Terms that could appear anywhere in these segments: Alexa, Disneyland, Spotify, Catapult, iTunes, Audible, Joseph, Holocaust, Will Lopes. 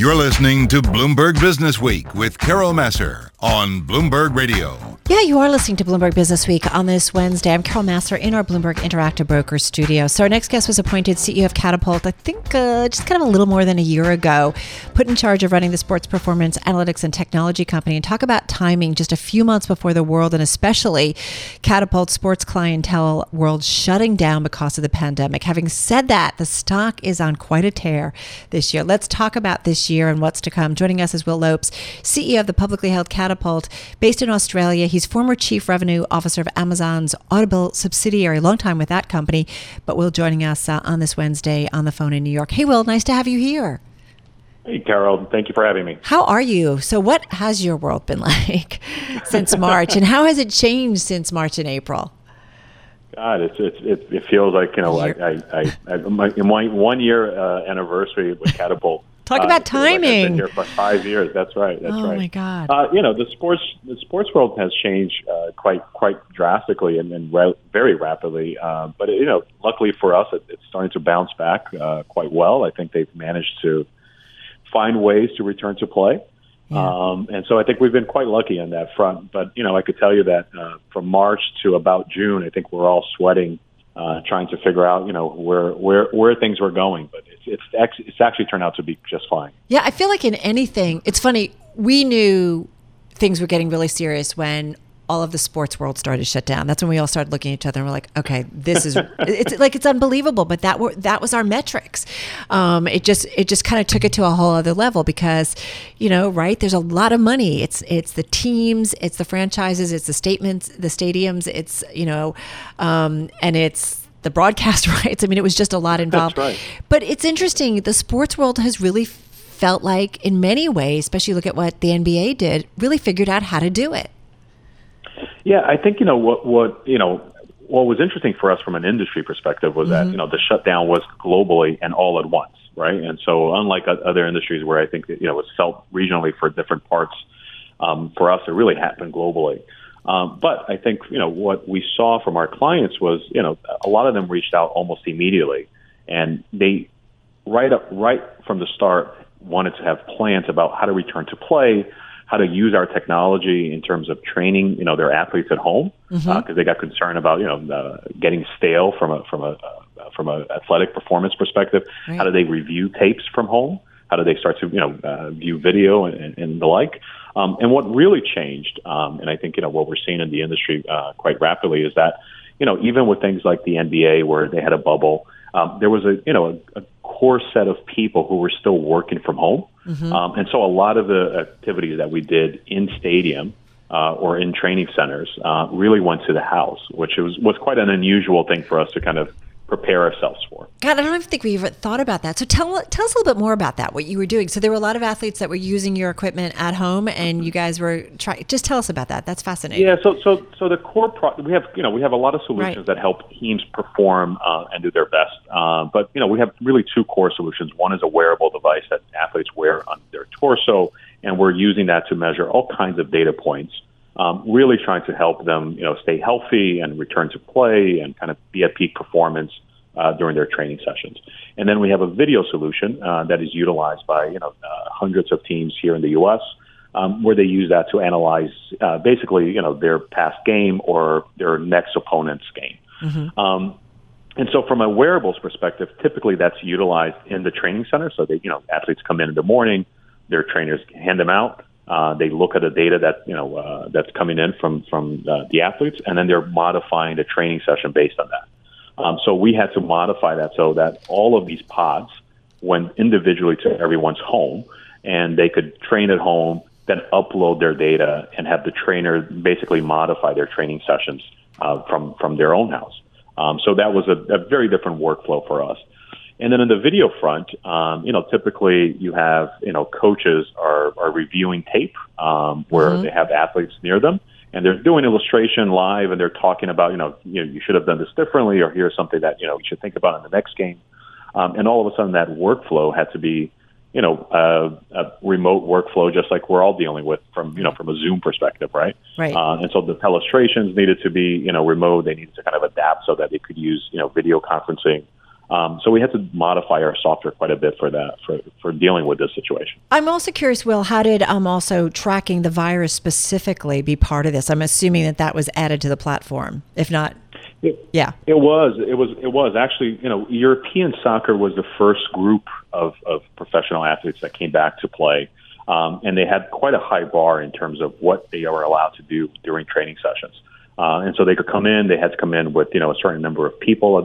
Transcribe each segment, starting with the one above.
You're listening to Bloomberg Business Week with Carol Massar on Bloomberg Radio. Yeah, you are listening to Bloomberg Business Week on this Wednesday. I'm Carol Massar in our Bloomberg Interactive Broker studio. So our next guest was appointed CEO of Catapult, I think just kind of a little more than a year ago, put in charge of running the sports performance, analytics, and technology company. And talk about timing just a few months before the world, and especially Catapult's sports clientele world shutting down because of the pandemic. Having said that, the stock is on quite a tear this year. Let's talk about this year and what's to come. Joining us is Will Lopes, CEO of the publicly held Catapult, based in Australia. He's former chief revenue officer of Amazon's Audible subsidiary, long time with that company, but Will joining us on this Wednesday on the phone in New York. Hey, Will, nice to have you here. Hey, Carol. Thank you for having me. How are you? So what has your world been like since March, and how has it changed since March and April? God, it feels like, you know, my 1 year anniversary with Catapult. Talk about timing. Like I've been here for 5 years. That's right. That's right. Oh my God. You know, the sports world has changed quite drastically and very rapidly. But you know, luckily for us, it's starting to bounce back quite well. I think they've managed to find ways to return to play, and so I think we've been quite lucky on that front. But you know, I could tell you that from March to about June, I think we're all sweating. Trying to figure out, you know, where things were going, but it's actually turned out to be just fine. Yeah, I feel like in anything, it's funny. We knew things were getting really serious when all of the sports world started to shut down. That's when we all started looking at each other and we're like, okay, this is it's unbelievable. But that was our metrics. It just kind of took it to a whole other level because, you know, right? There's a lot of money. It's the teams, it's the franchises, it's the statements, the stadiums. It's, you know, and it's the broadcast rights. I mean, it was just a lot involved. That's right. But it's interesting. The sports world has really felt like, in many ways, especially look at what the NBA did, really figured out how to do it. Yeah, I think, you know, what was interesting for us from an industry perspective was that, you know, the shutdown was globally and all at once, right? And so unlike other industries where I think, you know, it's felt regionally for different parts, for us, it really happened globally. But I think, you know, what we saw from our clients was, you know, a lot of them reached out almost immediately, and they right from the start wanted to have plans about how to return to play, how to use our technology in terms of training, you know, their athletes at home, because they got concerned about, you know, getting stale from a athletic performance perspective. Right. How do they review tapes from home? How do they start to, you know, view video and the like? And what really changed, and I think, you know, what we're seeing in the industry quite rapidly is that, you know, even with things like the NBA where they had a bubble, there was a core set of people who were still working from home. And so a lot of the activities that we did in stadium or in training centers really went to the house, which was quite an unusual thing for us to kind of prepare ourselves for. God, I don't even think we ever thought about that. So tell us a little bit more about that, what you were doing. So there were a lot of athletes that were using your equipment at home, and you guys were just tell us about that. That's fascinating. Yeah, so the core we have a lot of solutions that help teams perform and do their best. But you know, we have really two core solutions. One is a wearable device that athletes wear on their torso, and we're using that to measure all kinds of data points. Really trying to help them, you know, stay healthy and return to play and kind of be at peak performance during their training sessions. And then we have a video solution that is utilized by, you know, hundreds of teams here in the U.S., where they use that to analyze basically, you know, their past game or their next opponent's game. And so from a wearables perspective, typically that's utilized in the training center. So they, you know, athletes come in the morning, their trainers hand them out. They look at the data that, you know, that's coming in from the athletes, and then they're modifying the training session based on that. So we had to modify that so that all of these pods went individually to everyone's home, and they could train at home, then upload their data and have the trainer basically modify their training sessions from their own house. So that was a very different workflow for us. And then in the video front, you know, typically you have, you know, coaches are reviewing tape where they have athletes near them, and they're doing illustration live, and they're talking about, you know, you should have done this differently, or here's something that, you know, you should think about in the next game. And all of a sudden that workflow had to be, you know, a remote workflow, just like we're all dealing with from a Zoom perspective, right? Right. And so the illustrations needed to be, you know, remote. They needed to kind of adapt so that they could use, you know, video conferencing. So we had to modify our software quite a bit for that, for dealing with this situation. I'm also curious, Will, how did also tracking the virus specifically be part of this? I'm assuming that that was added to the platform. If not, yeah. It was actually, European soccer was the first group of professional athletes that came back to play. And they had quite a high bar in terms of what they were allowed to do during training sessions. And so they could come in, they had to come in with, a certain number of people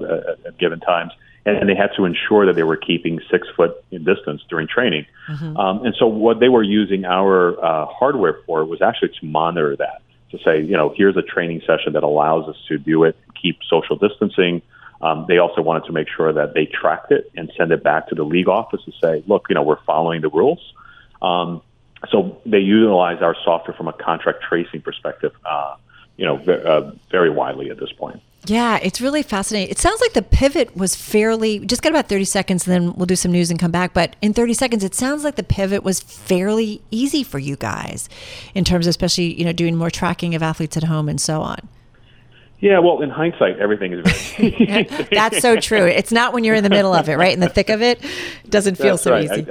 at given times, and they had to ensure that they were keeping 6 foot in distance during training. Mm-hmm. And so what they were using our hardware for was actually to monitor that, to say, here's a training session that allows us to do it, keep social distancing. They also wanted to make sure that they tracked it and send it back to the league office to say, look, we're following the rules. So they utilize our software from a contract tracing perspective, very widely at this point. Yeah, it's really fascinating. It sounds like the pivot was fairly, just got about 30 seconds and then we'll do some news and come back. But in 30 seconds, it sounds like the pivot was fairly easy for you guys in terms of especially, doing more tracking of athletes at home and so on. Yeah, well, in hindsight, everything is very easy. That's so true. It's not when you're in the middle of it, right? In the thick of it, it doesn't feel easy.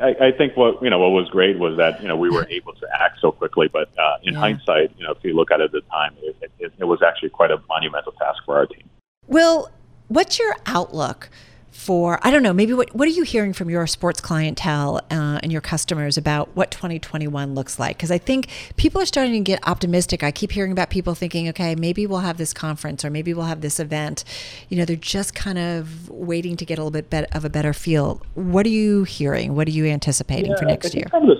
I think what was great was that we were able to act so quickly, but in hindsight, if you look at it at the time, it was actually quite a monumental task for our team. Will, what's your outlook for? I don't know. Maybe what are you hearing from your sports clientele and your customers about what 2021 looks like? Because I think people are starting to get optimistic. I keep hearing about people thinking, okay, maybe we'll have this conference or maybe we'll have this event. They're just kind of waiting to get a little bit of a better feel. What are you hearing? What are you anticipating for next year? From the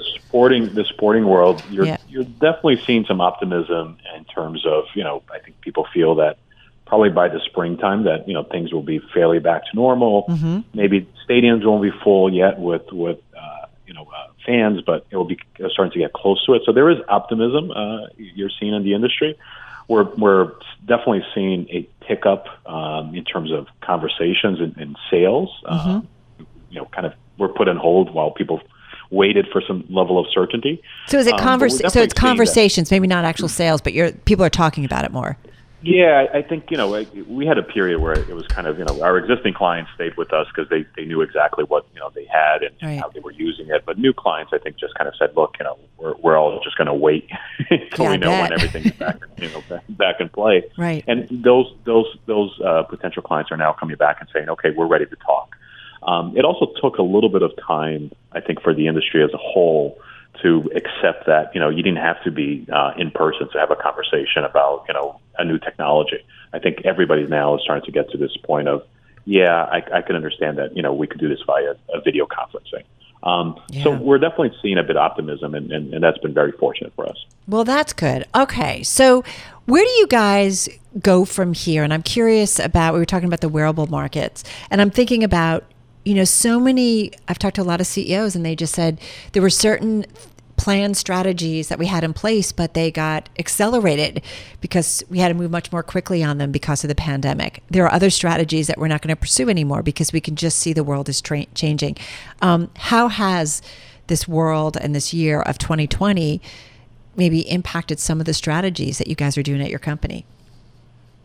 sporting world, you're definitely seeing some optimism in terms of I think people feel that. Probably by the springtime that, things will be fairly back to normal. Mm-hmm. Maybe stadiums won't be full yet with fans, but it will be starting to get close to it. So there is optimism you're seeing in the industry. We're definitely seeing a pickup in terms of conversations and sales. Mm-hmm. Kind of were put on hold while people waited for some level of certainty. So is it so it's conversations, maybe not actual sales, but people are talking about it more. Yeah, I think, we had a period where it was kind of, our existing clients stayed with us because they knew exactly what, they had and right. how they were using it. But new clients, I think, just kind of said, look, we're all just going to wait until we know when everything's back, back in play. Right. And those potential clients are now coming back and saying, okay, we're ready to talk. It also took a little bit of time, I think, for the industry as a whole to accept that, you didn't have to be in person to have a conversation about, a new technology. I think everybody now is starting to get to this point of, I can understand that, we could do this via a video conferencing. So we're definitely seeing a bit of optimism, and that's been very fortunate for us. Well, that's good. Okay. So where do you guys go from here? And I'm curious about, we were talking about the wearable markets, and I'm thinking about, I've talked to a lot of CEOs and they just said there were certain planned strategies that we had in place, but they got accelerated because we had to move much more quickly on them because of the pandemic. There are other strategies that we're not going to pursue anymore because we can just see the world is changing. How has this world and this year of 2020 maybe impacted some of the strategies that you guys are doing at your company?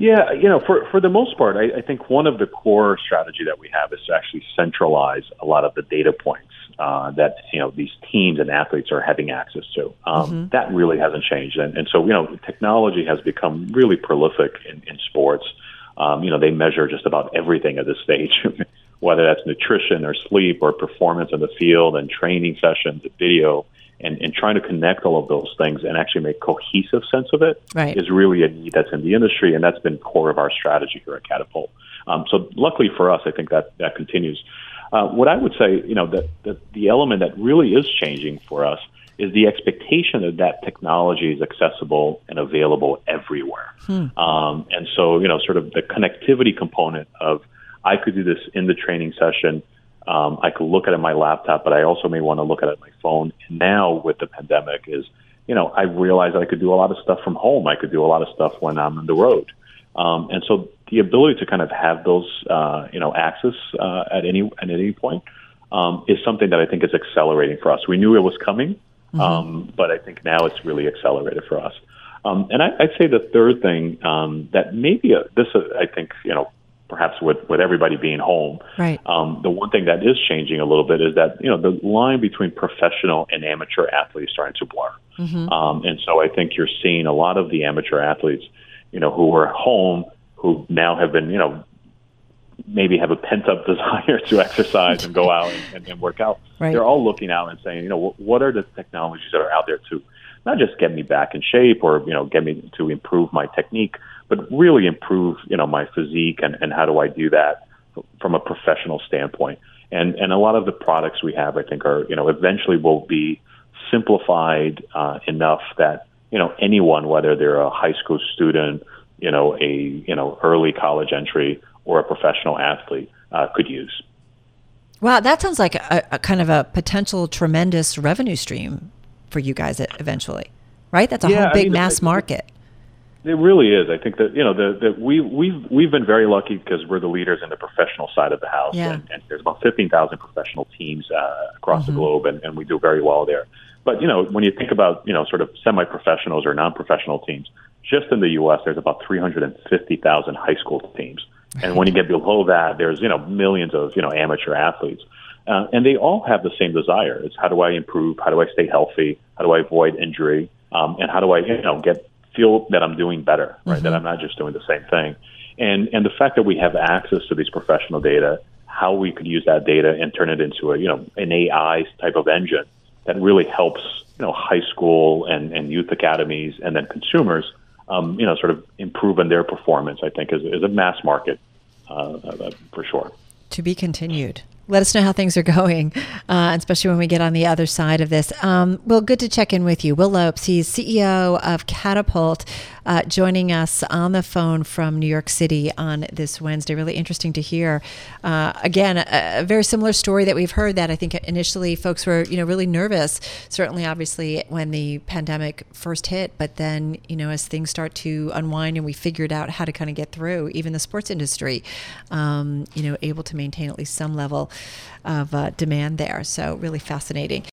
Yeah, for the most part, I think one of the core strategy that we have is to actually centralize a lot of the data points that, these teams and athletes are having access to. That really hasn't changed. And so, technology has become really prolific in sports. They measure just about everything at this stage, whether that's nutrition or sleep or performance on the field and training sessions, video. And trying to connect all of those things and actually make cohesive sense of it is really a need that's in the industry, and that's been core of our strategy here at Catapult. So luckily for us, I think that continues. What I would say, the element that really is changing for us is the expectation that technology is accessible and available everywhere. And so, sort of the connectivity component of I could do this in the training session. I could look at it on my laptop, but I also may want to look at it on my phone. And now with the pandemic is, I realized I could do a lot of stuff from home. I could do a lot of stuff when I'm on the road. And so the ability to kind of have those, access at any point is something that I think is accelerating for us. We knew it was coming, but I think now it's really accelerated for us. And I'd say the third thing that maybe I think, perhaps with everybody being home. Right. The one thing that is changing a little bit is that, you know, the line between professional and amateur athletes starting to blur. Mm-hmm. And so I think you're seeing a lot of the amateur athletes, you know, who are home, who now have been, you know, maybe have a pent-up desire to exercise and go out and work out. Right. They're all looking out and saying, you know, what are the technologies that are out there to not just get me back in shape or, you know, get me to improve my technique, but really improve, you know, my physique and how do I do that from a professional standpoint. And a lot of the products we have, I think, are, you know, eventually will be simplified enough that, you know, anyone, whether they're a high school student, you know, early college entry, or a professional athlete could use. Wow, that sounds like a kind of a potential tremendous revenue stream for you guys eventually, right? That's a whole big mass market. It really is. I think that, you know, we've been very lucky because we're the leaders in the professional side of the house, and there's about 15,000 professional teams across the globe, and we do very well there. But, you know, when you think about, you know, sort of semi-professionals or non-professional teams, just in the U.S., there's about 350,000 high school teams. And when you get below that, there's, you know, millions of, you know, amateur athletes. And they all have the same desire. It's how do I improve? How do I stay healthy? How do I avoid injury? And how do I, you know, feel that I'm doing better, right? That I'm not just doing the same thing. And the fact that we have access to these professional data, how we could use that data and turn it into a, you know, an AI type of engine that really helps, you know, high school and youth academies and then consumers, you know, sort of improving their performance, I think, is a mass market for sure. To be continued. Let us know how things are going, especially when we get on the other side of this. Will, good to check in with you. Will Lopes, he's CEO of Catapult, joining us on the phone from New York City on this Wednesday. Really interesting to hear. Again, a very similar story that we've heard that I think initially folks were, you know, really nervous, certainly obviously when the pandemic first hit, but then, you know, as things start to unwind and we figured out how to kind of get through, even the sports industry, you know, able to maintain at least some level of demand there. So really fascinating.